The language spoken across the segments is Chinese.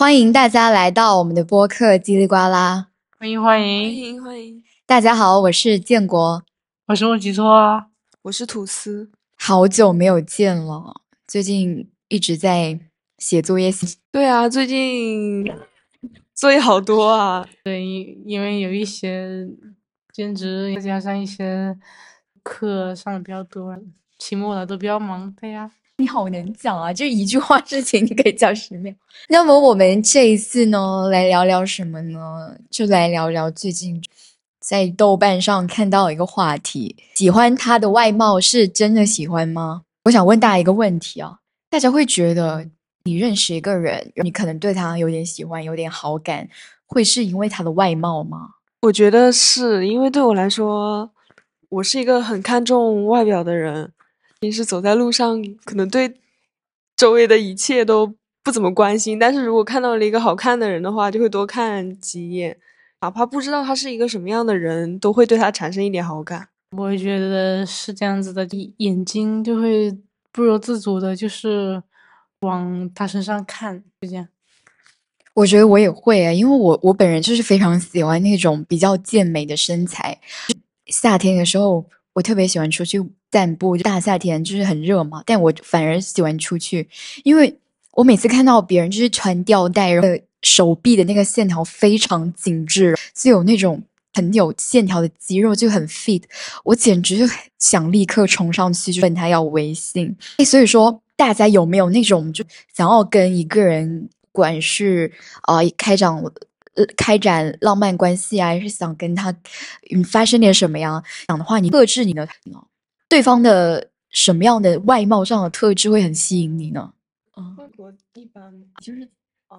欢迎大家来到我们的播客叽里呱啦，欢迎。大家好，我是建国，我是问吉托，我是吐司。好久没有见了，最近一直在写作业。对啊，最近作业好多啊。对，因为有一些兼职，再加上一些课上的比较多，期末了都比较忙。对呀。你好能讲啊，就一句话事情你可以讲10秒。那么我们这一次呢来聊聊什么呢？就来聊聊最近在豆瓣上看到一个话题，喜欢他的外貌是真的喜欢吗？我想问大家一个问题啊，大家会觉得你认识一个人，你可能对他有点喜欢有点好感，会是因为他的外貌吗？我觉得是，因为对我来说，我是一个很看重外表的人，平时走在路上可能对周围的一切都不怎么关心，但是如果看到了一个好看的人的话，就会多看几眼，哪怕不知道他是一个什么样的人，都会对他产生一点好感。我会觉得是这样子的，眼睛就会不由自主的就是往他身上看，就这样。我觉得我也会啊，因为我本人就是非常喜欢那种比较健美的身材，夏天的时候我特别喜欢出去散步，大夏天就是很热嘛，但我反而喜欢出去，因为我每次看到别人就是穿吊带，然后手臂的那个线条非常紧致，就有那种很有线条的肌肉，就很 fit， 我简直就想立刻冲上去就问他要微信。所以说大家有没有那种就想要跟一个人，不管是开展浪漫关系啊，还是想跟他发生点什么呀讲的话，你克制你的对方的什么样的外貌上的特质会很吸引你呢？外国一般就是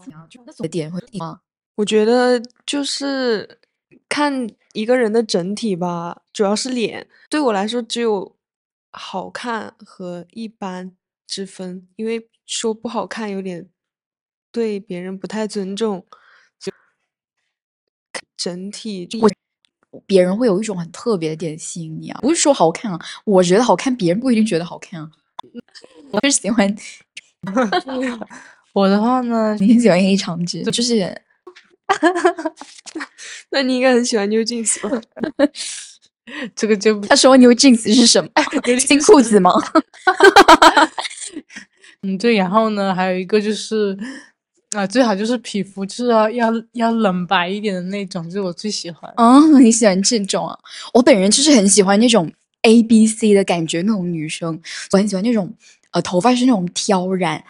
那种点会吗？我觉得就是看一个人的整体吧，主要是脸。对我来说，只有好看和一般之分，因为说不好看有点对别人不太尊重。就整体就别人会有一种很特别的点吸引你啊，不是说好看啊，我觉得好看，别人不一定觉得好看啊。我是喜欢，我的话呢，你喜欢黑长直，就是，那你应该很喜欢 New Jeans 吧？这个就他说 New Jeans 是什么？新裤子吗？对，然后呢，还有一个就是。啊，最好就是皮肤就是要冷白一点的那种，就是我最喜欢。哦，你喜欢这种啊？我本人就是很喜欢那种 ABC 的感觉，那种女生，我很喜欢那种头发是那种挑染，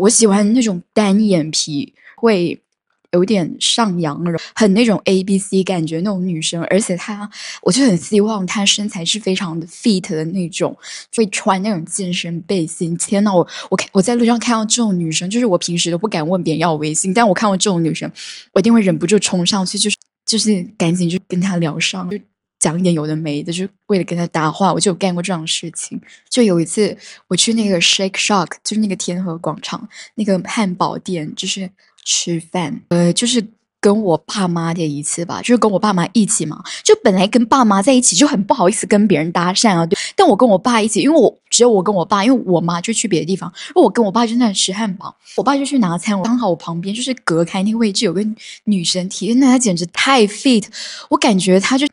我喜欢那种单眼皮会有点上扬，很那种 ABC 感觉那种女生，而且我就很希望她身材是非常的 fit 的那种，会穿那种健身背心。天哪，我在路上看到这种女生，就是我平时都不敢问别人要微信，但我看到这种女生，我一定会忍不住冲上去，就是赶紧就跟她聊上，就讲一点有的没的，就为了跟她搭话。我就有干过这样的事情。就有一次我去那个 Shake Shack， 就是那个天河广场那个汉堡店，就是。吃饭，就是跟我爸妈的一次吧，就是跟我爸妈一起嘛。就本来跟爸妈在一起就很不好意思跟别人搭讪啊，对。但我跟我爸一起，因为只有我跟我爸，因为我妈就去别的地方，我跟我爸就在那吃汉堡，我爸就去拿餐，刚好我旁边就是隔开那个位置有个女生体，那她简直太 fit， 我感觉她就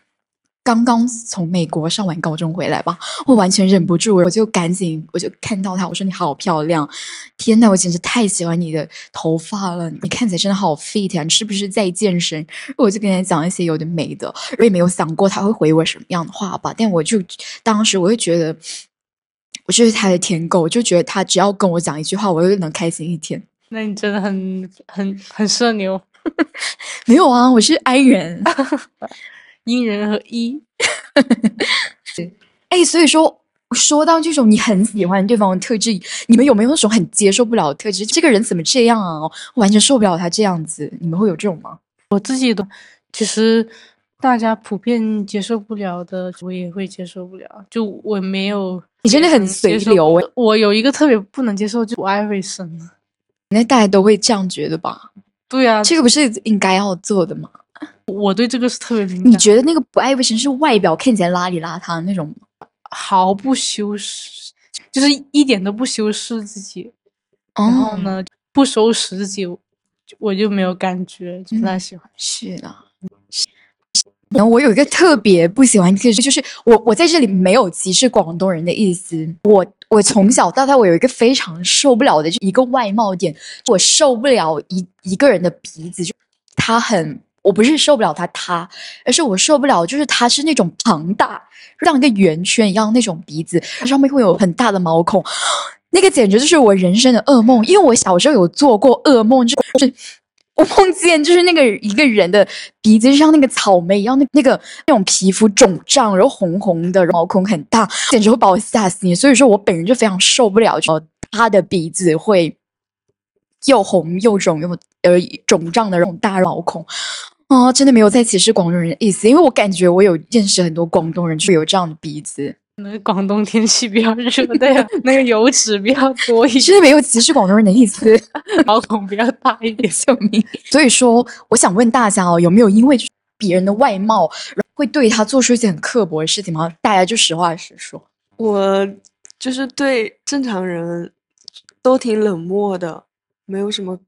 刚刚从美国上完高中回来吧，我完全忍不住，我就看到她，我说你好漂亮，天哪，我简直太喜欢你的头发了，你看起来真的好 fit 啊，你是不是在健身？我就跟她讲一些有点美的，我也没有想过她会回我什么样的话吧，但我就当时我就觉得我就是她的舔狗，我就觉得她只要跟我讲一句话，我就能开心一天。那你真的很社牛。没有啊，我是 I 人。因人而异。哎，所以说说到这种你很喜欢对方的特质，你们有没有那种很接受不了的特质？这个人怎么这样啊？完全受不了他这样子，你们会有这种吗？我自己的，其实大家普遍接受不了的，我也会接受不了。就我没有，你真的很随流。我有一个特别不能接受，就不爱卫生。那大家都会这样觉得吧？对啊，这个不是应该要做的吗？我对这个是特别敏感。你觉得那个不爱卫生是外表看起来邋里邋遢的那种吗？毫不修饰，就是一点都不修饰自己。然后呢，不熟十几我就没有感觉不太喜欢、嗯、是的。我有一个特别不喜欢的就是我在这里没有歧视广东人的意思，我从小到大我有一个非常受不了的一个外貌点，我受不了一个人的鼻子，就他很，我不是受不了他，而是我受不了就是他是那种庞大像一个圆圈一样那种鼻子，上面会有很大的毛孔，那个简直就是我人生的噩梦。因为我小时候有做过噩梦，就是我梦见就是那个一个人的鼻子像那个草莓一样，那种皮肤肿胀，然后红红的，然后毛孔很大，简直会把我吓死你。所以说我本人就非常受不了，他的鼻子会又红又肿又肿胀的那种大毛孔。哦，真的没有在歧视广东人的意思，因为我感觉我有认识很多广东人就有这样的鼻子。那个广东天气比较热，对啊，那个油脂比较多一点，真的没有歧视广东人的意思，毛孔比较大一点，救命！所以说，我想问大家哦，有没有因为别人的外貌会对他做出一些很刻薄的事情吗？大家就实话实说。我就是对正常人都挺冷漠的，没有什么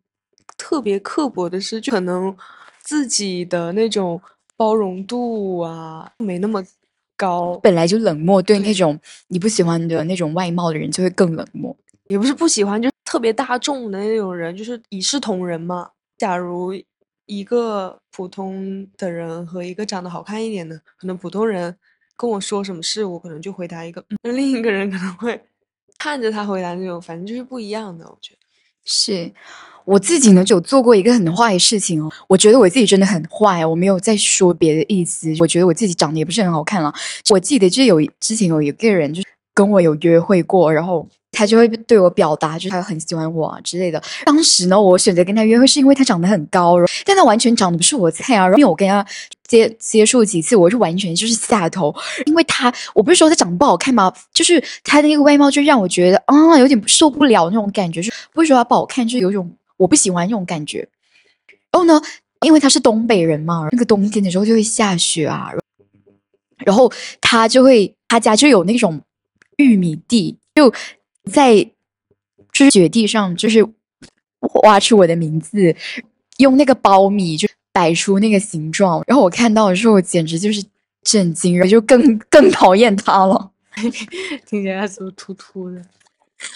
特别刻薄的事，就可能自己的那种包容度啊，没那么。本来就冷漠，对那种你不喜欢的那种外貌的人就会更冷漠，也不是不喜欢，就是特别大众的那种人，就是一视同仁嘛。假如一个普通的人和一个长得好看一点的，可能普通人跟我说什么事，我可能就回答一个嗯，另一个人可能会看着他回答那种，反正就是不一样的。我觉得是我自己呢，就做过一个很坏的事情哦。我觉得我自己真的很坏，我没有在说别的意思。我觉得我自己长得也不是很好看了。我记得就之前有一个人就跟我有约会过，然后他就会对我表达，就是他很喜欢我啊之类的。当时呢，我选择跟他约会是因为他长得很高，但他完全长得不是我菜啊。然后因为我跟他接触几次，我就完全就是下头，因为他，我不是说他长得不好看吗？就是他的那个外貌就让我觉得啊，有点受不了那种感觉，就不是说他不好看，就是有一种。我不喜欢这种感觉。然后呢，因为他是东北人嘛，那个冬天的时候就会下雪啊，然后他家就有那种玉米地，就在就是雪地上，就是挖出我的名字，用那个苞米就摆出那个形状。然后我看到的时候，我简直就是震惊，然后就更讨厌他了。听起来他怎么突突的？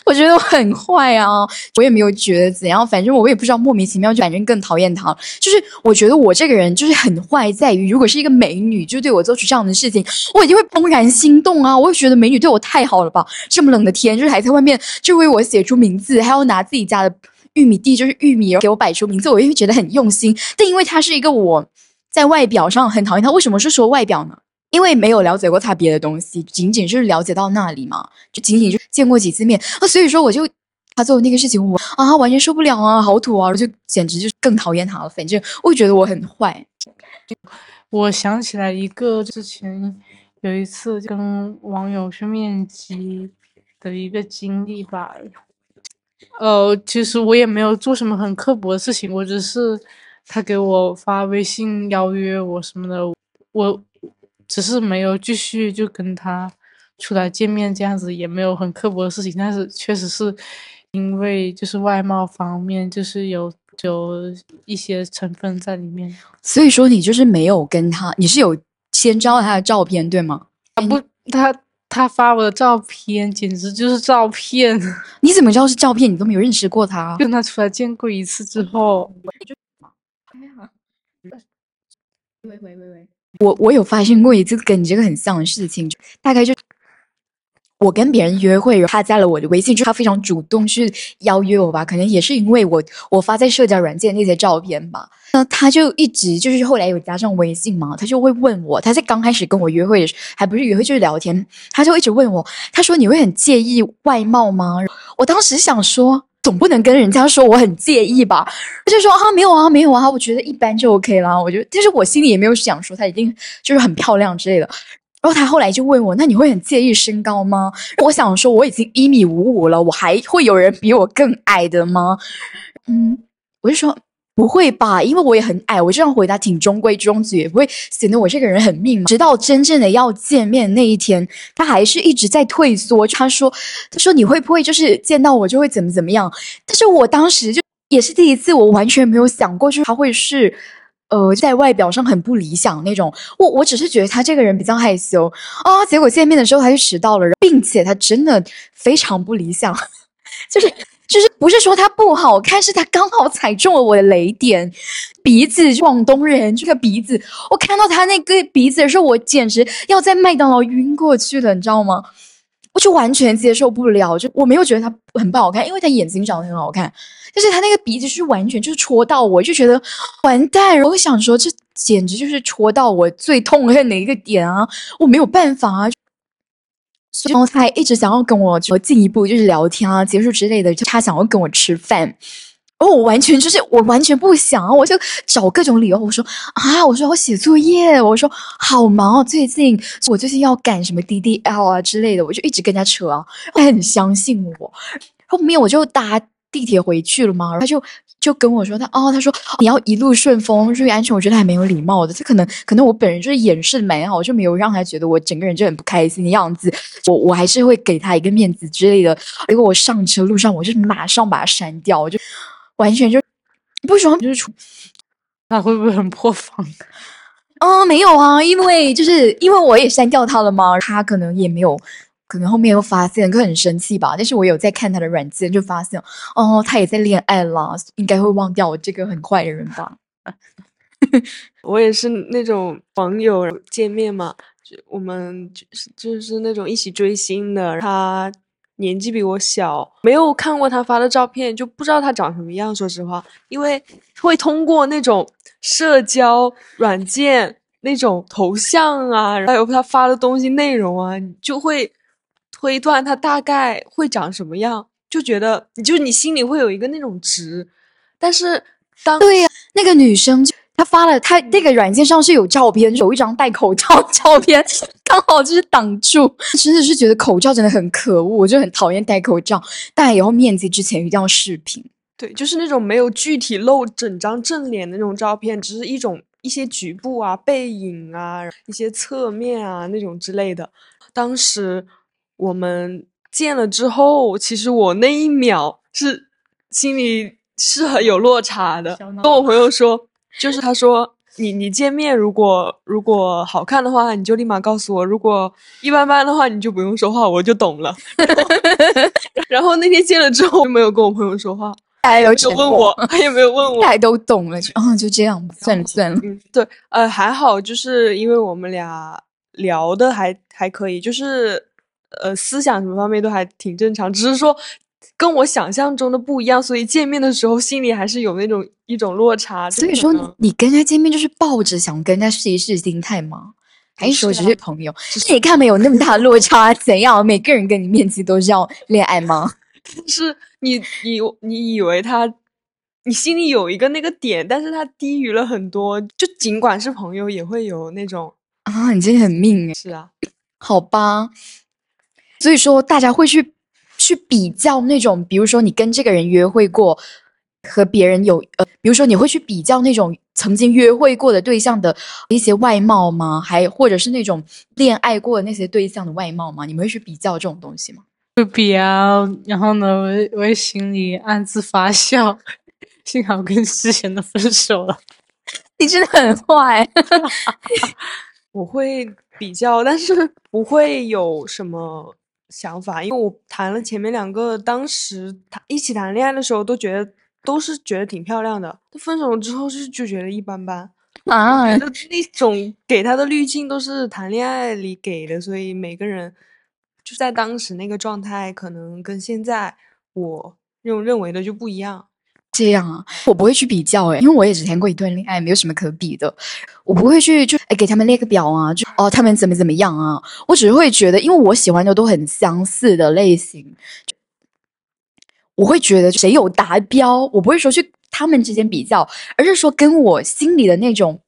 我觉得我很坏啊，我也没有觉得怎样，反正我也不知道，莫名其妙就反正更讨厌他。就是我觉得我这个人就是很坏，在于如果是一个美女就对我做出这样的事情，我一定会怦然心动啊，我会觉得美女对我太好了吧，这么冷的天就是还在外面就为我写出名字，还要拿自己家的玉米地就是玉米给我摆出名字，我也会觉得很用心。但因为他是一个我在外表上很讨厌他，为什么是说外表呢？因为没有了解过他别的东西，仅仅就是了解到那里嘛，就仅仅就见过几次面啊，所以说我就他做那个事情，我啊完全受不了啊，好土啊，就简直就是更讨厌他了。反正我觉得我很坏。我想起来一个之前有一次跟网友去面基的一个经历吧，其实我也没有做什么很刻薄的事情，我只是他给我发微信邀约我什么的，我。只是没有继续就跟他出来见面，这样子也没有很刻薄的事情，但是确实是因为就是外貌方面就是有一些成分在里面。所以说你就是没有跟他，你是有先知道他的照片对吗？他发我的照片简直就是照片。你怎么知道是照片？你都没有认识过他？跟他出来见过一次之后。喂。我有发生过一次跟你这个很像的事情，大概就我跟别人约会，他加了我的微信，就他非常主动去邀约我吧，可能也是因为我发在社交软件那些照片吧，那他就一直就是后来有加上微信嘛，他就会问我，他在刚开始跟我约会的时候，还不是约会就是聊天，他就一直问我，他说你会很介意外貌吗？我当时想说总不能跟人家说我很介意吧，他就说啊没有啊，我觉得一般就 OK 啦。我觉得，但是我心里也没有想说她一定就是很漂亮之类的。然后他后来就问我，那你会很介意身高吗？我想说我已经1.55米了，我还会有人比我更矮的吗？嗯，我就说不会吧，因为我也很矮，我这样回答挺中规中矩，也不会显得我这个人很命。直到真正的要见面那一天，他还是一直在退缩。他说你会不会就是见到我就会怎么样？但是我当时就也是第一次，我完全没有想过，就是他会是，在外表上很不理想那种。我只是觉得他这个人比较害羞啊，结果见面的时候他就迟到了，并且他真的非常不理想，就是不是说他不好看，是他刚好踩中了我的雷点。鼻子，广东人这个鼻子，我看到他那个鼻子的时候，我简直要在麦当劳晕过去了，你知道吗？我就完全接受不了，就我没有觉得他很不好看，因为他眼睛长得很好看，但是他那个鼻子是完全就是戳到我，就觉得完蛋。我想说，这简直就是戳到我最痛恨的一个点啊！我没有办法啊。所以他一直想要跟我进一步就是聊天啊、结束之类的，就他想要跟我吃饭。哦，我完全不想，我就找各种理由。我说我写作业，我说好忙哦，我最近要赶什么 DDL 啊之类的，我就一直跟他扯啊。他很相信我，后面我就搭地铁回去了嘛，然后他就跟我说他说你要一路顺风，注意安全。我觉得还没有礼貌的，他可能我本人就是掩饰蛮好，就没有让他觉得我整个人就很不开心的样子。我还是会给他一个面子之类的。结果我上车路上，我就马上把他删掉，我就完全就不爽，就是那会不会很破防？没有啊，因为我也删掉他了嘛，他可能也没有。可能后面又发现，可能很生气吧。但是我有在看他的软件，就发现他也在恋爱啦，应该会忘掉我这个很坏的人吧。我也是那种网友见面嘛，我们就是那种一起追星的，他年纪比我小，没有看过他发的照片，就不知道他长什么样。说实话，因为会通过那种社交软件那种头像啊，还有他发的东西内容啊，你就会推断他大概会长什么样，就觉得你心里会有一个那种值。但是对呀，那个女生她发了，她那个软件上是有照片，有一张戴口罩照片，刚好就是挡住。真的是觉得口罩真的很可恶，我就很讨厌戴口罩，但以后面基之前一定要视频。对，就是那种没有具体露整张正脸的那种照片，只是一些局部啊、背影啊、一些侧面啊那种之类的。当时我们见了之后，其实我那一秒是心里是很有落差的。跟我朋友说，就是他说你见面如果好看的话，你就立马告诉我；如果一般般的话，你就不用说话，我就懂了。然后那天见了之后，我就没有跟我朋友说话。他也没有问我，大家都懂了，就这样吧，算了。对，还好，就是因为我们俩聊的还可以，就是。思想什么方面都还挺正常，只是说跟我想象中的不一样，所以见面的时候心里还是有那种一种落差。所以说你跟他见面就是抱着想跟他试一试心态吗？还是说只是朋友？你看没有那么大落差，怎样？每个人跟你面基都是要恋爱吗？但是你以为你心里有一个那个点，但是他低于了很多，就尽管是朋友也会有那种啊，你真的很命哎。是啊，好吧。所以说大家会去比较那种，比如说你跟这个人约会过，和别人有比如说你会去比较那种曾经约会过的对象的一些外貌吗？还或者是那种恋爱过的那些对象的外貌吗？你们会去比较这种东西吗？会比啊，然后呢我也心里暗自发笑，幸好跟之前的分手了。你真的很坏。我会比较，但是不会有什么想法，因为我谈了前面两个，当时一起谈恋爱的时候都是觉得挺漂亮的，分手之后就觉得一般般啊。那种给他的滤镜都是谈恋爱里给的，所以每个人就在当时那个状态，可能跟现在我认为的就不一样。这样啊，我不会去比较因为我也只谈过一段恋爱，没有什么可比的。我不会去给他们列个表啊，他们怎么样啊。我只会觉得，因为我喜欢的都很相似的类型，我会觉得谁有达标，我不会说去他们之间比较，而是说跟我心里的那种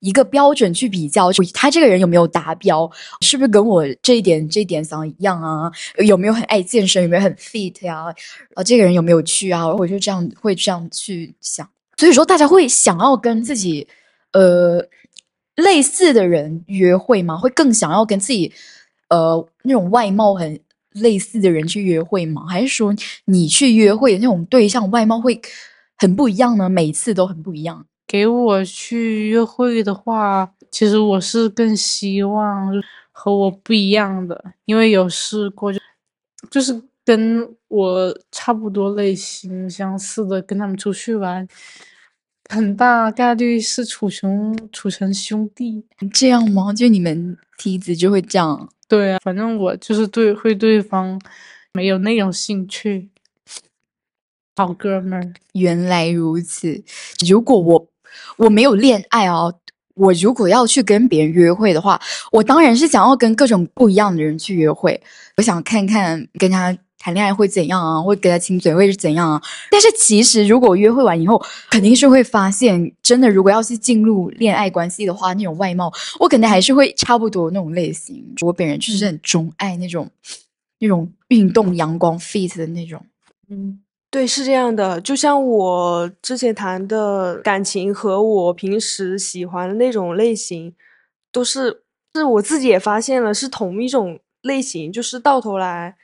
一个标准去比较，他这个人有没有达标，是不是跟我这一点想一样啊？有没有很爱健身，有没有很 fit 呀？这个人有没有去啊？我就这样去想。所以说，大家会想要跟自己类似的人约会吗？会更想要跟自己那种外貌很类似的人去约会吗？还是说你去约会的那种对象外貌会很不一样呢？每次都很不一样。给我去约会的话，其实我是更希望和我不一样的，因为有试过就是跟我差不多类型相似的，跟他们出去玩，很大概率是处成兄弟。这样吗？就你们梯子就会这样？对啊，反正我就是对方没有那种兴趣。好哥们儿，原来如此。如果我没有恋爱啊，我如果要去跟别人约会的话，我当然是想要跟各种不一样的人去约会。我想看看跟他谈恋爱会怎样啊，会跟他亲嘴会是怎样啊。但是其实如果约会完以后，肯定是会发现，真的如果要是进入恋爱关系的话，那种外貌，我可能还是会差不多那种类型。我本人就是很钟爱那种运动阳光 fit 的那种，对，是这样的。就像我之前谈的感情和我平时喜欢的那种类型，都是我自己也发现了是同一种类型，就是到头来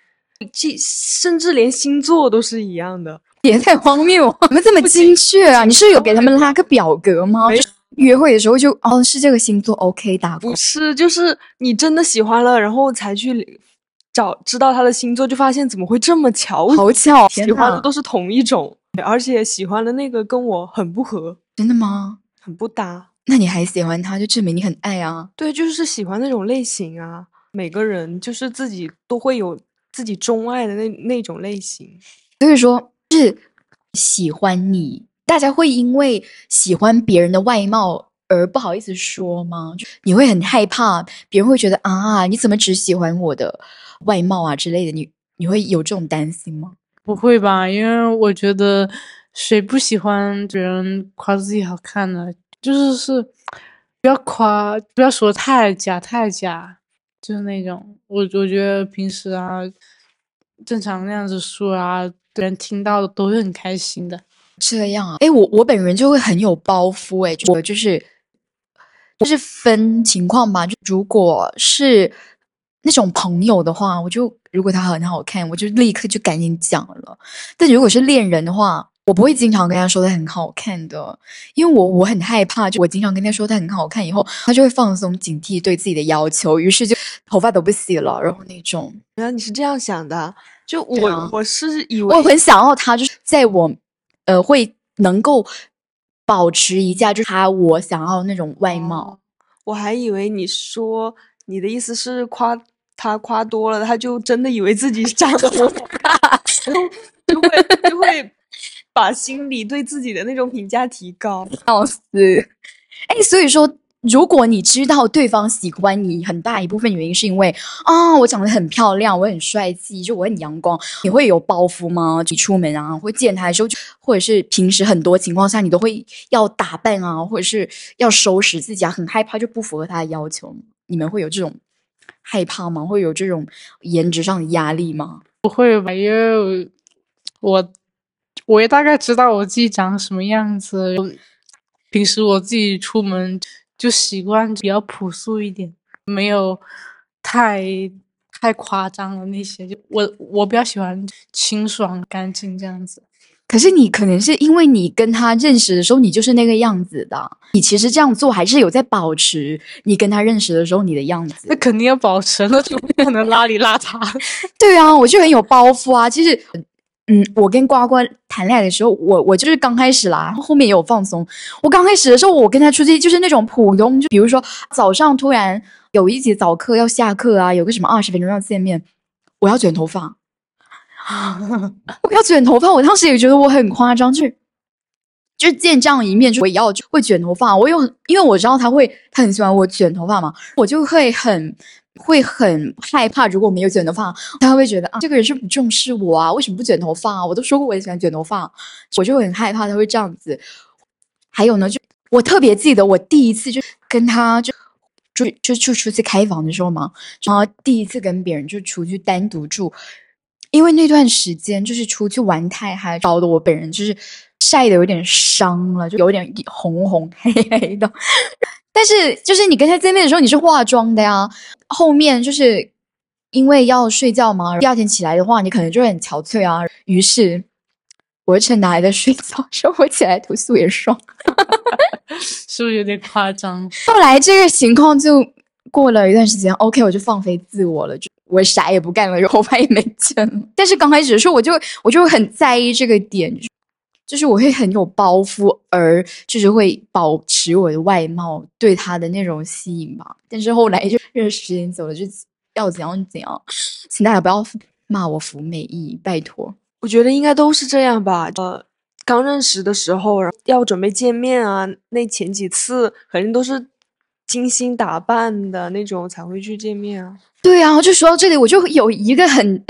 甚至连星座都是一样的。别太荒谬，你们这么精确啊？你是有给他们拉个表格吗？约会的时候就是这个星座 OK 打勾？不是，就是你真的喜欢了，然后才去知道他的星座，就发现怎么会这么巧，好巧，喜欢的都是同一种，而且喜欢的那个跟我很不合。真的吗？很不搭。那你还喜欢他，就证明你很爱啊。对，就是喜欢那种类型啊。每个人就是自己都会有自己钟爱的那种类型。所以说是喜欢你，大家会因为喜欢别人的外貌而不好意思说吗？你会很害怕别人会觉得啊，你怎么只喜欢我的外貌啊之类的，你会有这种担心吗？不会吧，因为我觉得谁不喜欢别人夸自己好看呢？就是不要夸，不要说太假，就是那种我觉得平时啊正常那样子说啊，别人听到的都会很开心的。这样啊？我本人就会很有包袱。我就是分情况吧。就如果是那种朋友的话，如果他很好看，我就立刻就赶紧讲了。但如果是恋人的话，我不会经常跟他说他很好看的，因为我很害怕，就我经常跟他说他很好看以后，他就会放松警惕对自己的要求，于是就头发都不洗了，然后那种。然后你是这样想的？就我、啊、我是以为我很想要他，就是在我会能够保持一下，就是我想要那种外貌。我还以为你说你的意思是夸他夸多了，他就真的以为自己长得好看，就会把心里对自己的那种评价提高。笑死！所以说，如果你知道对方喜欢你，很大一部分原因是因为我长得很漂亮，我很帅气，就我很阳光，你会有包袱吗？你出门啊，会见他的时候，或者是平时很多情况下，你都会要打扮啊，或者是要收拾自己啊，很害怕就不符合他的要求。你们会有这种害怕吗？会有这种颜值上的压力吗？不会吧，因为我也大概知道我自己长什么样子，平时我自己出门就习惯比较朴素一点，没有太夸张的那些。就我比较喜欢清爽干净这样子。可是你可能是因为你跟他认识的时候你就是那个样子的，你其实这样做还是有在保持你跟他认识的时候你的样子。那肯定要保持，那就不可能邋里邋遢。对啊，我就很有包袱啊。其实我跟呱呱谈恋爱的时候，我就是刚开始啦，后面也有放松。我刚开始的时候，我跟他出去就是那种普通，就比如说早上突然有一节早课要下课啊，有个什么20分钟要见面，我要卷头发，我要卷头发。我当时也觉得我很夸张，就见这样一面，我也要会卷头发。因为我知道他很喜欢我卷头发嘛，我就会很害怕，如果没有卷头发，他会觉得这个人是不重视我啊，为什么不卷头发啊？我都说过我也喜欢卷头发，我就很害怕他会这样子。还有呢，就我特别记得我第一次就跟他就出去开房的时候嘛，然后第一次跟别人就出去单独住，因为那段时间就是出去玩太嗨，搞得我本人就是晒得有点伤了，就有点红黑黑的。但是就是你跟他见面的时候你是化妆的呀，后面就是因为要睡觉嘛，第二天起来的话你可能就会很憔悴啊，于是我只拿来的睡觉，生活起来投诉也爽。是不是有点夸张？后来这个情况就过了一段时间 ，OK， 我就放飞自我了，就我啥也不干了，然后饭也没见了。但是刚开始的时候，我就很在意这个点，就是我会很有包袱，而就是会保持我的外貌对他的那种吸引吧。但是后来就认识时间久了，就要怎样怎样，请大家不要骂我服美役，拜托。我觉得应该都是这样吧。刚认识的时候，然后要准备见面啊，那前几次肯定都是精心打扮的那种才会去见面啊。对啊，就说到这里，我就有一个很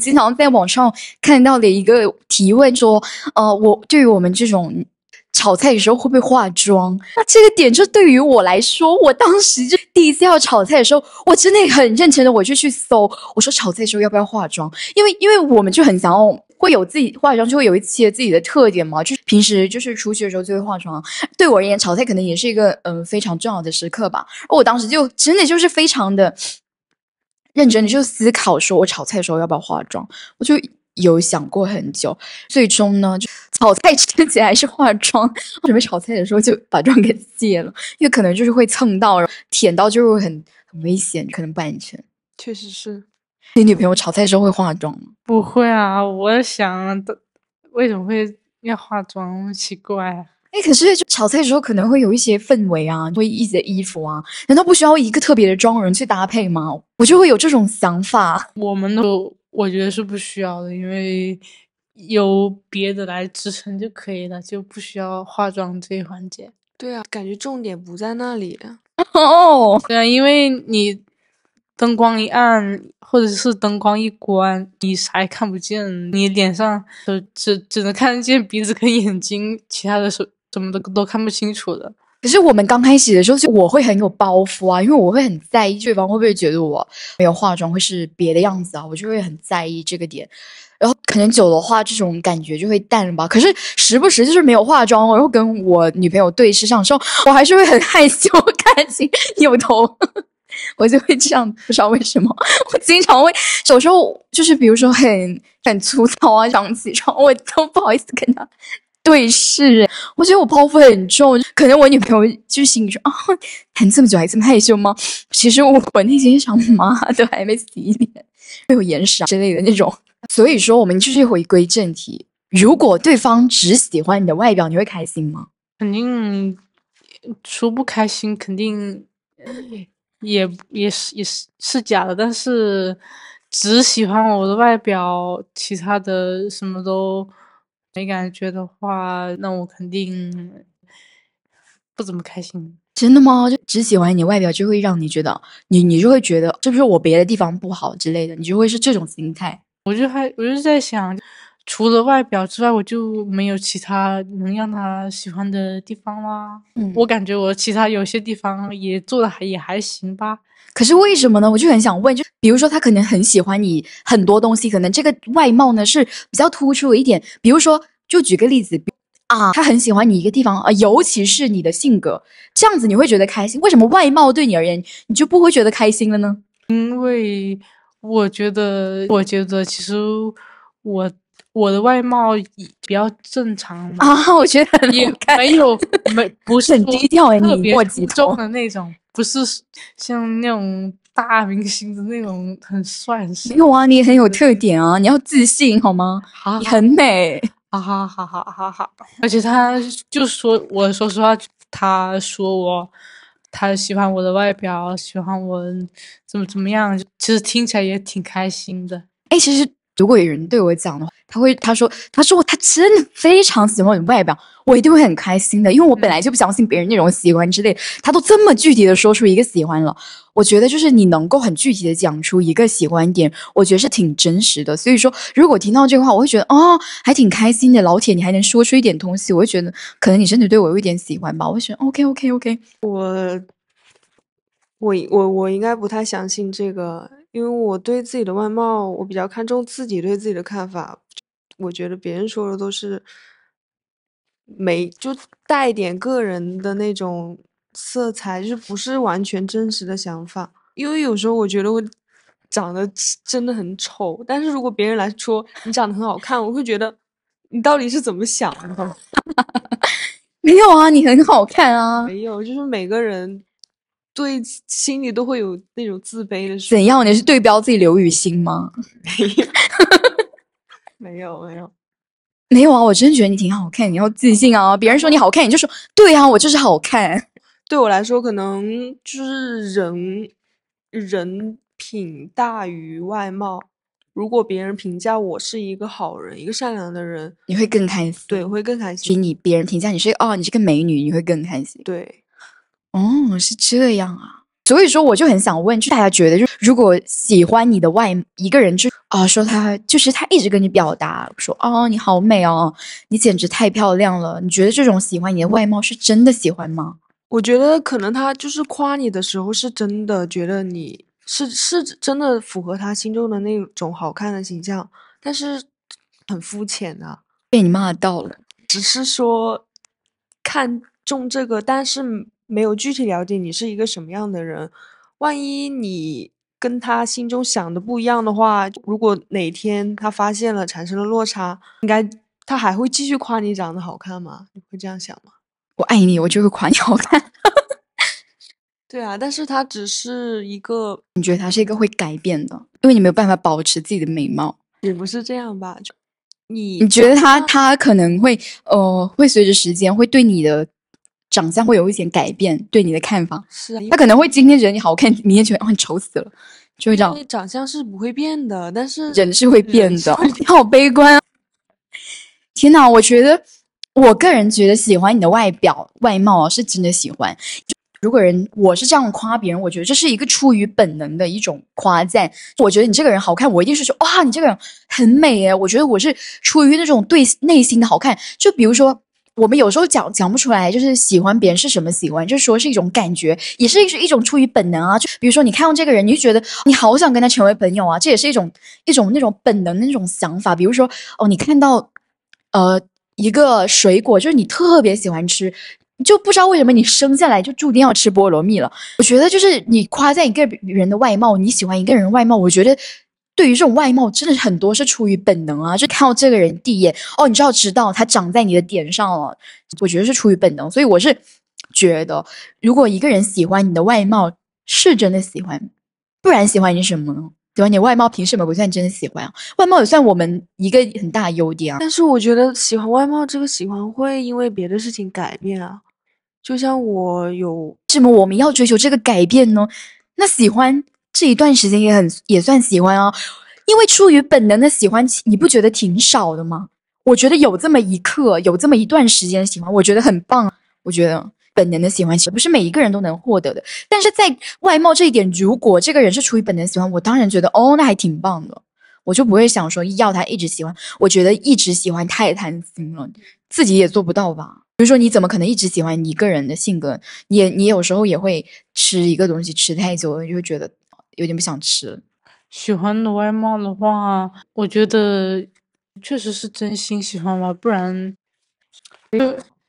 经常在网上看到的一个提问说，我对于我们这种炒菜的时候会不会化妆？那这个点就对于我来说，我当时就第一次要炒菜的时候，我真的很认真的，我就去搜，我说炒菜的时候要不要化妆？因为我们就很想要会有自己化妆，就会有一些自己的特点嘛。就平时就是出去的时候就会化妆，对我而言，炒菜可能也是一个非常重要的时刻吧。我当时就真的就是非常的认真的就思考，说我炒菜的时候要不要化妆？我就有想过很久，最终呢，就炒菜之前还是化妆。我准备炒菜的时候就把妆给卸了，因为可能就是会蹭到，舔到就会很危险，可能不安全。确实是。你女朋友炒菜的时候会化妆吗？不会啊，我想为什么会要化妆？奇怪啊。可是就炒菜的时候可能会有一些氛围啊，会一些衣服啊，难道不需要一个特别的妆容去搭配吗？我就会有这种想法。我们都我觉得是不需要的，因为有别的来支撑就可以了，就不需要化妆这一环节。对啊，感觉重点不在那里哦。对啊，因为你灯光一暗或者是灯光一关，你啥也看不见，你脸上就只能看见鼻子跟眼睛，其他的手什么都看不清楚的。可是我们刚开始的时候，就我会很有包袱啊，因为我会很在意对方会不会觉得我没有化妆会是别的样子啊，我就会很在意这个点。然后可能久的话，这种感觉就会淡了吧。可是时不时就是没有化妆，然后跟我女朋友对视上的时候，我还是会很害羞，赶紧扭头。我就会这样，不知道为什么，我经常会，有时候就是比如说很粗糙啊，长起床我都不好意思跟他。对视，我觉得我包袱很重，可能我女朋友就心里说啊，谈这么久还这么害羞吗？其实我内心想，妈都还没洗脸，没有眼屎之类的那种。所以说，我们就是回归正题，如果对方只喜欢你的外表，你会开心吗？肯定，说不开心，肯定也是假的，但是只喜欢我的外表，其他的什么都没感觉的话，那我肯定不怎么开心。真的吗？就只喜欢你外表，就会让你觉得你就会觉得是不是我别的地方不好之类的，你就会是这种心态。我就在想，除了外表之外，我就没有其他能让他喜欢的地方啦。我感觉我其他有些地方也做的也还行吧。可是为什么呢？我就很想问，就比如说他可能很喜欢你很多东西，可能这个外貌呢是比较突出的一点，比如说就举个例子啊，他很喜欢你一个地方啊，尤其是你的性格，这样子你会觉得开心。为什么外貌对你而言你就不会觉得开心了呢？因为我觉得其实我的外貌比较正常啊，我觉得也没有不是很低调，特别出众的那种，不是像那种大明星的那种很帅很帅。没有啊，你很有特点啊，你要自信好吗？好，你很美，好。而且他就说，我说实话，他说我，他喜欢我的外表，喜欢我怎么样，其实听起来也挺开心的。哎，其实。如果有人对我讲的话，他说他真的非常喜欢你外表，我一定会很开心的，因为我本来就不相信别人那种喜欢之类的，他都这么具体的说出一个喜欢了，我觉得就是你能够很具体的讲出一个喜欢点，我觉得是挺真实的。所以说，如果听到这个话，我会觉得还挺开心的，老铁，你还能说出一点东西，我会觉得可能你真的对我有一点喜欢吧，我会觉得 OK。我应该不太相信这个。因为我对自己的外貌，我比较看重自己对自己的看法，我觉得别人说的都是就带一点个人的那种色彩，就是不是完全真实的想法。因为有时候我觉得我长得真的很丑，但是如果别人来说你长得很好看，我会觉得你到底是怎么想的？没有啊，你很好看啊。没有，就是每个人对心里都会有那种自卑的。怎样？你是对标自己刘雨欣吗？没有，没有。没有啊，我真觉得你挺好看，你要自信啊！别人说你好看，你就说对啊，我就是好看。对我来说，可能就是人品大于外貌。如果别人评价我是一个好人，一个善良的人，你会更开心。对，会更开心。所以你别人评价你是哦，你是个美女，你会更开心。对，哦，是这样啊。所以说，我就很想问，就大家觉得，就如果喜欢你的一个人，就说他就是他一直跟你表达说哦你好美哦，你简直太漂亮了，你觉得这种喜欢你的外貌是真的喜欢吗？我觉得可能他就是夸你的时候是真的觉得你是真的符合他心中的那种好看的形象，但是很肤浅啊。被你骂到了，只是说看中这个，但是没有具体了解你是一个什么样的人。万一你跟他心中想的不一样的话，如果哪天他发现了产生了落差，应该他还会继续夸你长得好看吗？你会这样想吗？我爱你，我就会夸你好看。对啊，但是他只是一个，你觉得他是一个会改变的，因为你没有办法保持自己的美貌，也不是这样吧？就你觉得他可能会会随着时间会对你的长相会有一点改变，对你的看法是啊，他可能会今天觉得你好看，明天觉得你丑死了，就会这样。因为长相是不会变的，但是人是会变的。你好悲观啊！天哪，我觉得我个人觉得喜欢你的外貌是真的喜欢。如果我是这样夸别人，我觉得这是一个出于本能的一种夸赞。我觉得你这个人好看，我一定是说哇，你这个人很美耶。我觉得我是出于那种对内心的好看。就比如说，我们有时候讲不出来，就是喜欢别人是什么喜欢，就是说是一种感觉，也是一种出于本能啊。就比如说你看到这个人，你就觉得你好想跟他成为朋友啊，这也是一种那种本能的那种想法。比如说哦，你看到一个水果，就是你特别喜欢吃。就不知道为什么你生下来就注定要吃菠萝蜜了。我觉得就是你夸赞一个人的外貌，你喜欢一个人的外貌，我觉得对于这种外貌真的很多是出于本能啊，就看到这个人第一眼哦，你就要知道他长在你的点上了，我觉得是出于本能。所以我是觉得如果一个人喜欢你的外貌是真的喜欢，不然喜欢你什么呢？对吧？你外貌凭什么不算真的喜欢啊？外貌也算我们一个很大的优点啊。但是我觉得喜欢外貌这个喜欢会因为别的事情改变啊。就像我有什么我们要追求这个改变呢？那喜欢这一段时间也算喜欢啊，因为出于本能的喜欢，你不觉得挺少的吗？我觉得有这么一刻，有这么一段时间喜欢，我觉得很棒。我觉得本能的喜欢其实不是每一个人都能获得的，但是在外貌这一点，如果这个人是出于本能喜欢，我当然觉得哦，那还挺棒的，我就不会想说要他一直喜欢。我觉得一直喜欢太贪心了，自己也做不到吧。比如说你怎么可能一直喜欢一个人的性格，你有时候也会吃一个东西吃太久了，就会觉得有点不想吃了。喜欢的外貌的话，我觉得确实是真心喜欢吧，不然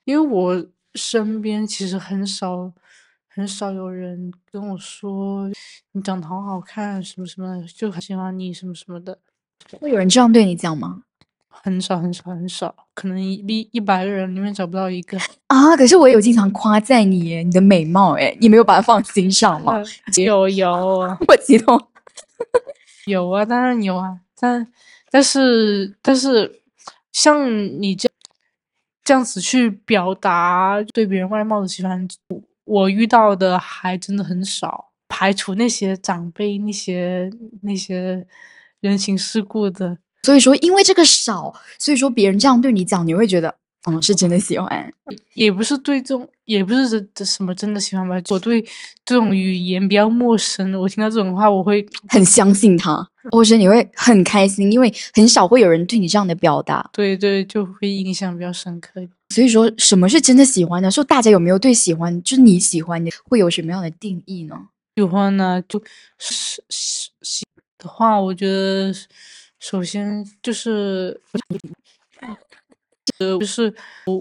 因为我身边其实很少有人跟我说你长得好好看什么什么的，就很喜欢你什么什么的。会有人这样对你讲吗？很少，可能100个人里面找不到一个啊！可是我有经常夸赞你的美貌哎，你没有把它放心上吗？有，我激动。有啊，当然有啊，但是像你这样子去表达对别人外貌的喜欢，我遇到的还真的很少。排除那些长辈那些人情世故的。所以说因为这个少，所以说别人这样对你讲，你会觉得是真的喜欢。也不是对这种，也不是这什么真的喜欢吧，我对这种语言比较陌生，我听到这种话我会很相信他，或者你会很开心，因为很少会有人对你这样的表达。对，就会印象比较深刻。所以说什么是真的喜欢呢？说大家有没有对喜欢，就是你喜欢的会有什么样的定义呢？喜欢呢，就是喜的话，我觉得首先就是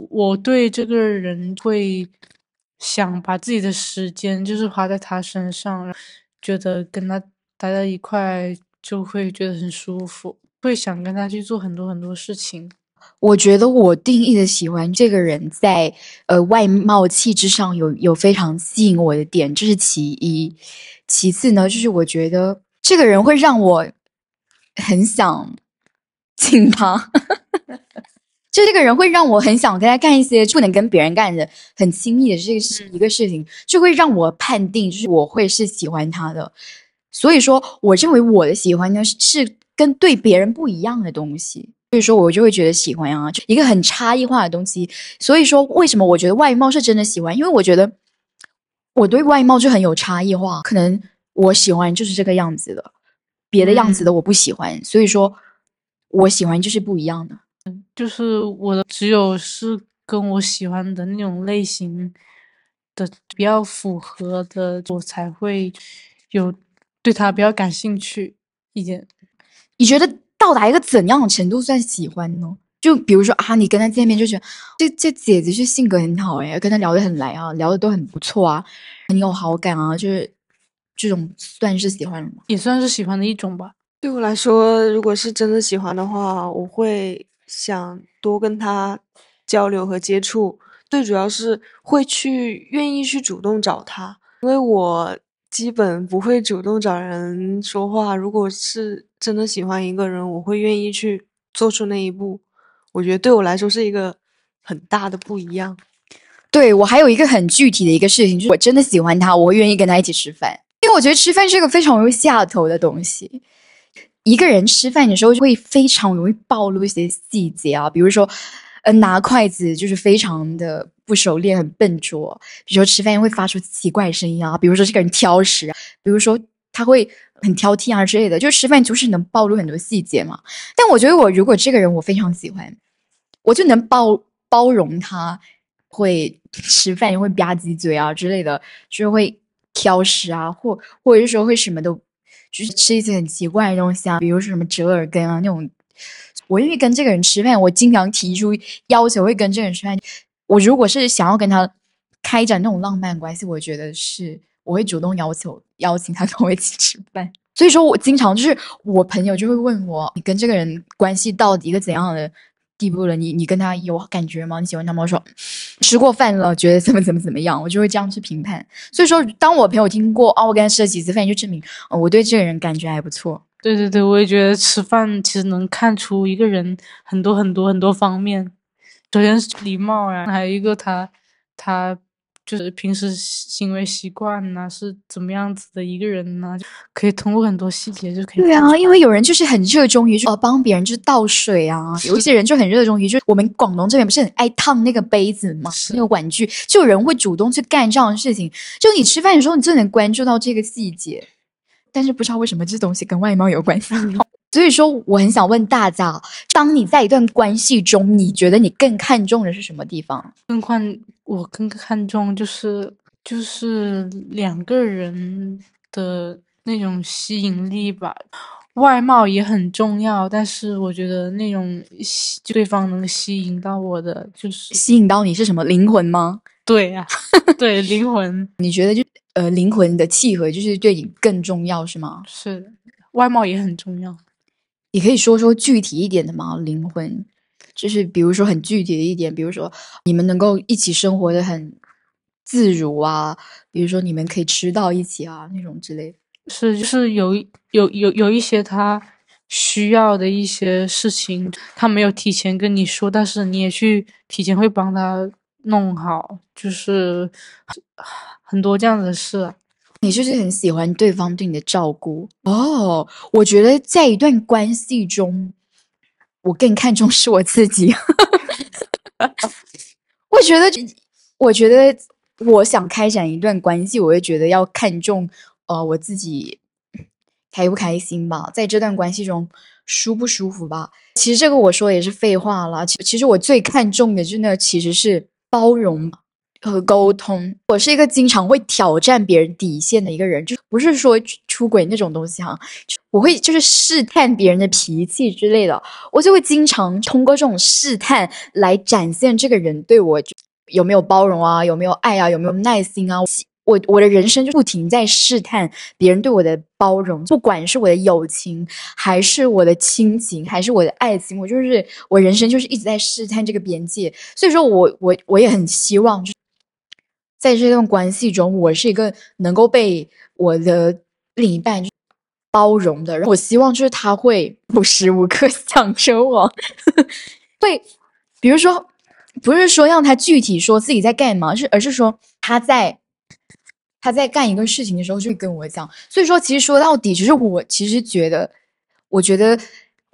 我对这个人会想把自己的时间就是花在他身上，觉得跟他待在一块就会觉得很舒服，会想跟他去做很多很多事情。我觉得我定义的喜欢这个人在外貌气质上有非常吸引我的点，这是其一。其次呢，就是我觉得这个人会让我很想亲他就这个人会让我很想跟他干一些不能跟别人干的很亲密的这是一个事情，就会让我判定就是我会是喜欢他的。所以说我认为我的喜欢呢是跟对别人不一样的东西，所以说我就会觉得喜欢啊，就一个很差异化的东西。所以说为什么我觉得外貌是真的喜欢，因为我觉得我对外貌就很有差异化，可能我喜欢就是这个样子的，别的样子的我不喜欢，所以说我喜欢就是不一样的。就是我的只有是跟我喜欢的那种类型的比较符合的，我才会有对他比较感兴趣一点。你觉得到达一个怎样的程度算喜欢呢？就比如说啊，你跟他见面就觉得这姐姐是性格很好哎，跟他聊得很来啊，聊得都很不错啊，很有好感啊，就是这种算是喜欢了吗？也算是喜欢的一种吧。对我来说，如果是真的喜欢的话，我会想多跟他交流和接触，最主要是会去愿意去主动找他，因为我基本不会主动找人说话。如果是真的喜欢一个人，我会愿意去做出那一步，我觉得对我来说是一个很大的不一样。对，我还有一个很具体的一个事情，就是我真的喜欢他，我会愿意跟他一起吃饭，因为我觉得吃饭是一个非常容易下头的东西。一个人吃饭的时候会非常容易暴露一些细节啊，比如说拿筷子就是非常的不熟练，很笨拙，比如说吃饭会发出奇怪的声音啊，比如说这个人挑食，比如说他会很挑剔啊之类的，就吃饭就是能暴露很多细节嘛。但我觉得我如果这个人我非常喜欢，我就能包容他会吃饭会吧唧嘴啊之类的，就是会挑食啊，或者是说会什么都就是吃一些很奇怪的东西啊，比如说什么折耳根啊那种。我因为跟这个人吃饭，我经常提出要求会跟这个人吃饭。我如果是想要跟他开展那种浪漫关系，我觉得是我会主动邀请他跟我一起吃饭。所以说我经常就是我朋友就会问我，你跟这个人关系到一个怎样的地步了？你跟他有感觉吗？你喜欢他吗？我说吃过饭了，觉得怎么样，我就会这样去评判。所以说当我朋友听过我跟他吃了几次饭，就证明我对这个人感觉还不错。对对对，我也觉得吃饭其实能看出一个人很多方面。首先是礼貌啊，还有一个他就是平时行为习惯啊是怎么样子的一个人呢，可以通过很多细节就可以。对啊，因为有人就是很热衷于帮别人就是倒水啊，有一些人就很热衷于，就我们广东这边不是很爱烫那个杯子嘛，那个碗具，就有人会主动去干这样的事情，就你吃饭的时候你就能关注到这个细节。但是不知道为什么这东西跟外貌有关系所以说我很想问大家，当你在一段关系中，你觉得你更看重的是什么地方？我更看重就是两个人的那种吸引力吧。外貌也很重要，但是我觉得那种对方能吸引到我的，就是吸引到你是什么？灵魂吗？对啊对，灵魂。你觉得就灵魂的契合就是对你更重要是吗？是，外貌也很重要。也可以说具体一点的吗？灵魂就是比如说很具体的一点，比如说你们能够一起生活的很自如啊，比如说你们可以吃到一起啊那种之类的。是，就是有一些他需要的一些事情，他没有提前跟你说，但是你也去提前会帮他弄好，就是很多这样的事啊。你就是很喜欢对方对你的照顾哦。我觉得在一段关系中，我更看重是我自己我觉得我想开展一段关系，我会觉得要看重我自己开不开心吧，在这段关系中舒不舒服吧。其实这个我说也是废话了，其实我最看重的真的其实是包容和沟通。我是一个经常会挑战别人底线的一个人，就不是说出轨那种东西哈，我会就是试探别人的脾气之类的，我就会经常通过这种试探来展现这个人对我有没有包容啊，有没有爱啊，有没有耐心啊。我的人生就不停在试探别人对我的包容，不管是我的友情还是我的亲情还是我的爱情，我人生就是一直在试探这个边界。所以说我也很希望在这段关系中，我是一个能够被我的另一半包容的，然后我希望就是他会无时无刻想着我会比如说不是说让他具体说自己在干嘛，而是说他在干一个事情的时候就跟我讲。所以说其实说到底，就是我觉得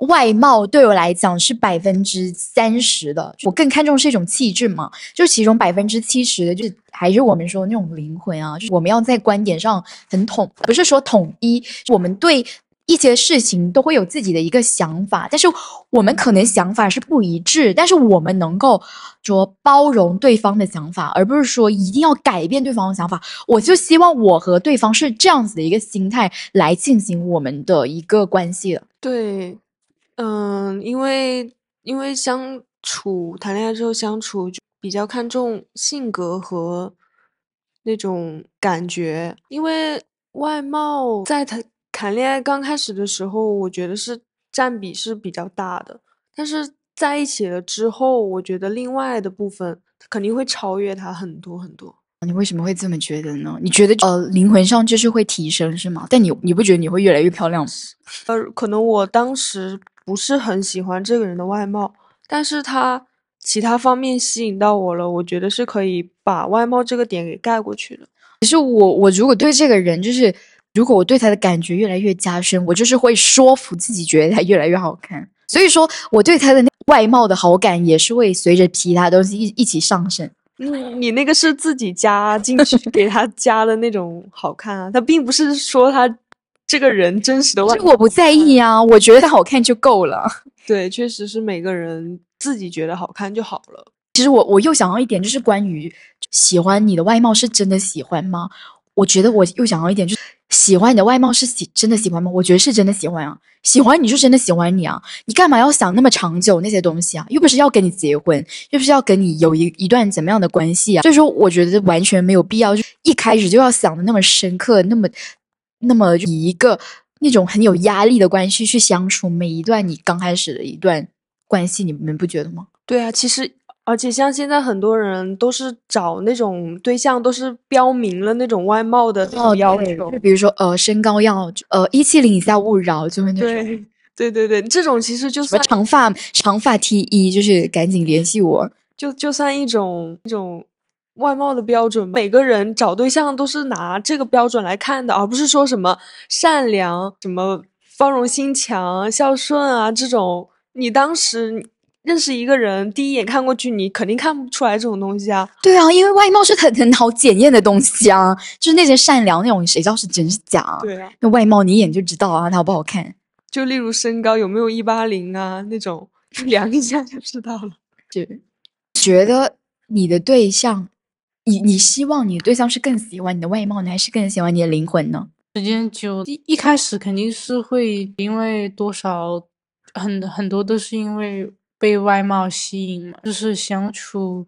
外貌对我来讲是30%的，我更看重是一种气质嘛，就是其中70%的就是还是我们说那种灵魂啊，就是我们要在观点上很不是说统一，我们对一些事情都会有自己的一个想法，但是我们可能想法是不一致，但是我们能够说包容对方的想法，而不是说一定要改变对方的想法。我就希望我和对方是这样子的一个心态来进行我们的一个关系的。对，因为相处谈恋爱之后相处就比较看重性格和那种感觉，因为外貌在谈恋爱刚开始的时候，我觉得是占比是比较大的，但是在一起了之后，我觉得另外的部分肯定会超越它很多很多。你为什么会这么觉得呢？你觉得灵魂上就是会提升是吗？但你不觉得你会越来越漂亮吗？可能我当时不是很喜欢这个人的外貌，但是他其他方面吸引到我了，我觉得是可以把外貌这个点给盖过去的。可是我如果对这个人如果我对他的感觉越来越加深，我就是会说服自己觉得他越来越好看，所以说我对他的外貌的好感也是会随着其他东西一起上升。你那个是自己加进去给他加的那种好看啊，他并不是说他这个人真实的外貌，我不在意啊，我觉得他好看就够了。对，确实是每个人自己觉得好看就好了。其实我又想要一点，就是关于喜欢你的外貌是真的喜欢吗？我觉得我又想要一点，就是喜欢你的外貌是真的喜欢吗？我觉得是真的喜欢啊，喜欢你就真的喜欢你啊，你干嘛要想那么长久那些东西啊？又不是要跟你结婚，又不是要跟你有一段怎么样的关系啊？所以说我觉得完全没有必要就一开始就要想的那么深刻，那么以一个那种很有压力的关系去相处每一段你刚开始的一段关系，你们不觉得吗？对啊，其实而且像现在很多人都是找那种对象都是标明了那种外貌的要求，就比如说身高要170以下勿扰，就会那种。对，这种其实就算长发 T1，就是赶紧联系我，就算一种外貌的标准。每个人找对象都是拿这个标准来看的，而不是说什么善良、什么包容心强、孝顺啊这种。你当时认识一个人，第一眼看过去，你肯定看不出来这种东西啊。对啊，因为外貌是很好检验的东西啊，就是那些善良那种，谁知道是真是假啊？对啊，那外貌你一眼就知道啊，它好不好看？就例如身高有没有180啊那种，量一下就知道了。是，觉得你的对象，你希望你的对象是更喜欢你的外貌呢，还是更喜欢你的灵魂呢？时间久，一开始肯定是会因为多少很多都是因为被外貌吸引嘛，就是相处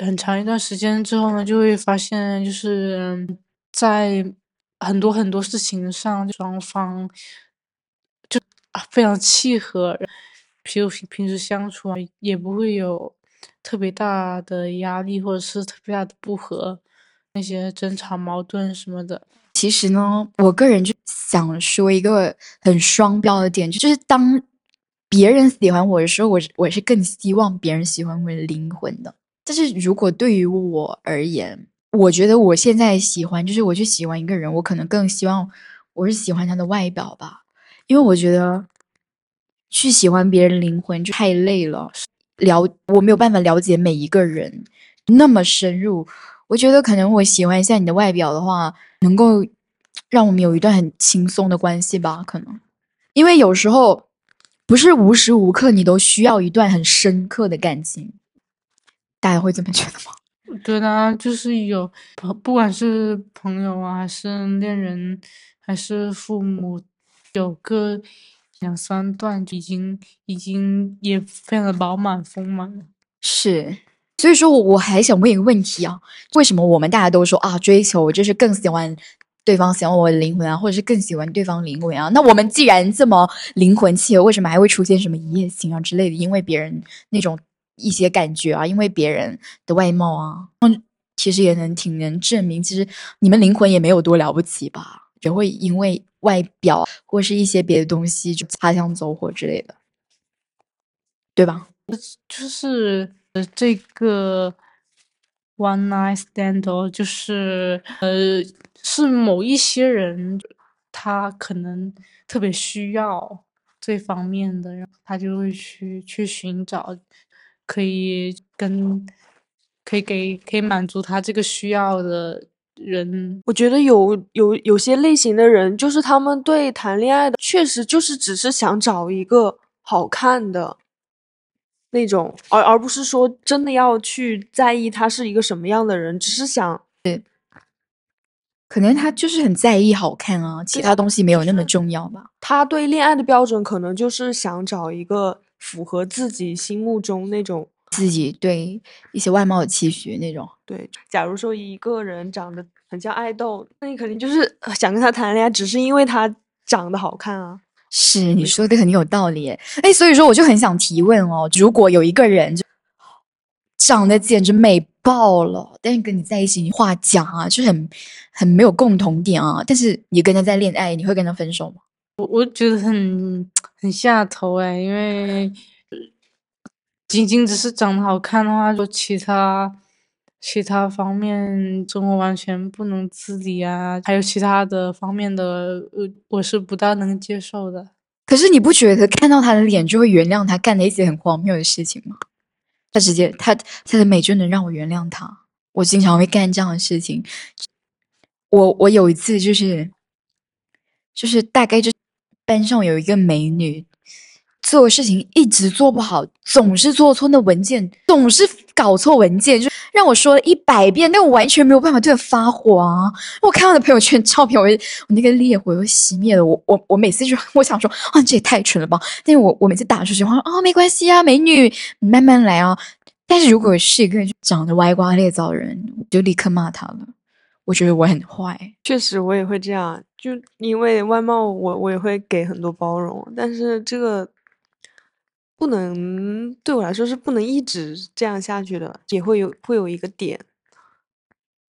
很长一段时间之后呢，就会发现就是在很多事情上双方就非常契合，比如平时相处啊也不会有特别大的压力或者是特别大的不和，那些争吵矛盾什么的。其实呢，我个人就想说一个很双标的点，就是当别人喜欢我的时候，我是更希望别人喜欢我的灵魂的。但是如果对于我而言，我觉得我现在喜欢，就是我去喜欢一个人，我可能更希望我是喜欢他的外表吧，因为我觉得去喜欢别人灵魂就太累了，我没有办法了解每一个人那么深入。我觉得可能我喜欢一下你的外表的话，能够让我们有一段很轻松的关系吧，可能，因为有时候不是无时无刻你都需要一段很深刻的感情。大家会这么觉得吗？我觉得啊，就是有不管是朋友啊还是恋人还是父母，有个2-3段已经也非常的饱满丰满了。是，所以说我还想问一个问题啊，为什么我们大家都说啊，追求我就是更喜欢对方喜欢我的灵魂啊，或者是更喜欢对方灵魂啊？那我们既然这么灵魂契合，为什么还会出现什么一夜情啊之类的？因为别人那种一些感觉啊，因为别人的外貌啊，其实也挺能证明，其实你们灵魂也没有多了不起吧？只会因为外表或是一些别的东西就擦枪走火之类的，对吧？就是这个 one night stand 哦，就是是某一些人他可能特别需要这方面的，然后他就会去寻找可以满足他这个需要的人。我觉得有些类型的人，就是他们对谈恋爱的确实就是只是想找一个好看的那种，而不是说真的要去在意他是一个什么样的人，只是想，对，可能他就是很在意好看啊，其他东西没有那么重要吧。他对恋爱的标准可能就是想找一个符合自己心目中那种自己对一些外貌的期许那种。对，假如说一个人长得很像爱豆，那你肯定就是想跟他谈恋爱，只是因为他长得好看啊。是，你说的很有道理。哎，所以说我就很想提问哦，如果有一个人就长得简直美爆了，但是跟你在一起，你话讲啊，就是很没有共同点啊，但是你跟他在恋爱，你会跟他分手吗？我觉得很下头哎，因为仅仅只是长得好看的话，就其他方面生活完全不能自理啊，还有其他的方面的我是不大能接受的。可是你不觉得看到他的脸就会原谅他干了一些很荒谬的事情吗？他的美就能让我原谅他，我经常会干这样的事情。我有一次就是大概就班上有一个美女，做事情一直做不好，总是做错那文件，总是搞错文件，就让我说了100遍，但我完全没有办法对她发火啊！我看到的朋友圈照片，我那个烈火又熄灭了。我每次就我想说啊，这也太蠢了吧！但是我每次打出去话啊，没关系啊，美女，你慢慢来啊。但是如果是一个长得歪瓜裂枣的人，我就立刻骂他了。我觉得我很坏，确实我也会这样，就因为外貌我也会给很多包容，但是这个不能，对我来说是不能一直这样下去的，也会有一个点。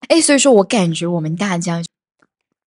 哎，所以说我感觉我们大家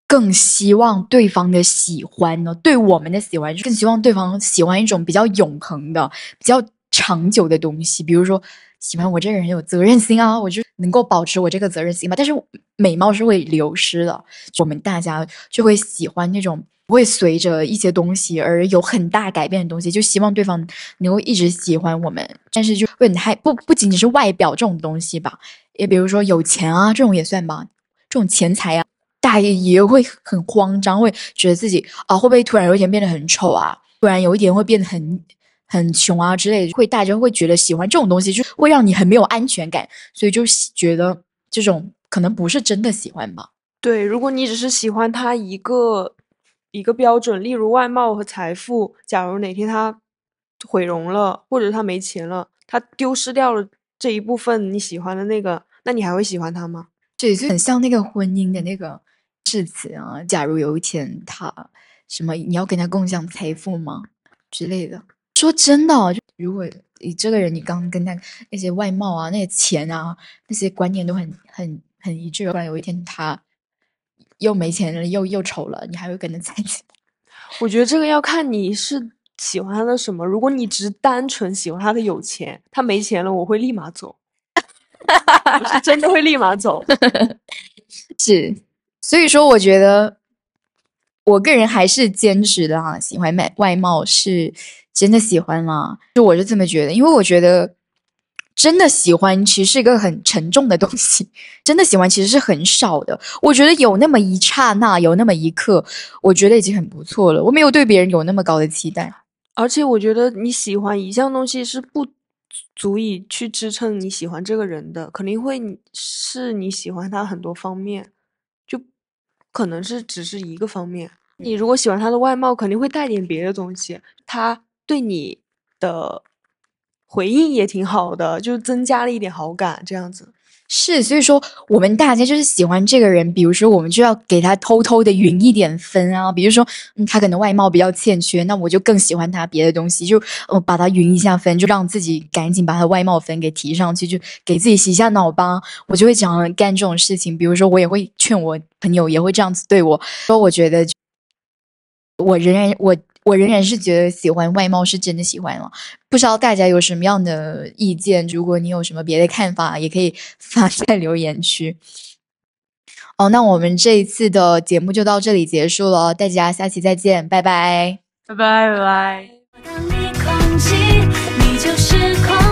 更希望对方的喜欢呢，对我们的喜欢更希望对方喜欢一种比较永恒的、比较长久的东西，比如说喜欢我这个人有责任心啊，我就能够保持我这个责任心吧。但是美貌是会流失的，我们大家就会喜欢那种不会随着一些东西而有很大改变的东西，就希望对方能够一直喜欢我们。但是就会很害，不仅仅是外表这种东西吧，也比如说有钱啊，这种也算吧，这种钱财啊，大家也会很慌张，会觉得自己啊会不会突然有一天变得很丑啊，突然有一天会变得很穷啊之类的，会大家会觉得喜欢这种东西就会让你很没有安全感，所以就觉得这种可能不是真的喜欢吧。对，如果你只是喜欢他一个标准，例如外貌和财富，假如哪天他毁容了，或者他没钱了，他丢失掉了这一部分你喜欢的那个，那你还会喜欢他吗？对，就很像那个婚姻的那个誓词啊，假如有一天他什么你要跟他共享财富吗之类的。说真的哦，如果你这个人你刚跟他那些外貌啊、那些钱啊、那些观念都很一致，不然有一天他又没钱了又丑了，你还会跟他在一起？我觉得这个要看你是喜欢他的什么。如果你只单纯喜欢他的有钱，他没钱了我会立马走，我是真的会立马走。是，所以说我觉得我个人还是坚持的啊，喜欢外貌是真的喜欢啦，就我是这么觉得，因为我觉得真的喜欢其实是一个很沉重的东西，真的喜欢其实是很少的。我觉得有那么一刹那，有那么一刻，我觉得已经很不错了。我没有对别人有那么高的期待，而且我觉得你喜欢一项东西是不足以去支撑你喜欢这个人的，肯定会是你喜欢他很多方面，就可能是只是一个方面。你如果喜欢他的外貌，肯定会带点别的东西，他对你的回应也挺好的，就增加了一点好感这样子。是，所以说我们大家就是喜欢这个人，比如说我们就要给他偷偷的匀一点分啊，比如说他可能外貌比较欠缺，那我就更喜欢他别的东西，就把他匀一下分，就让自己赶紧把他外貌分给提上去，就给自己洗一下脑吧。我就会这样干这种事情，比如说我也会劝我朋友也会这样子对我说，我觉得我仍然是觉得喜欢外貌是真的喜欢了。不知道大家有什么样的意见，如果你有什么别的看法也可以发在留言区。那我们这一次的节目就到这里结束了，大家下期再见，拜拜。拜拜拜拜。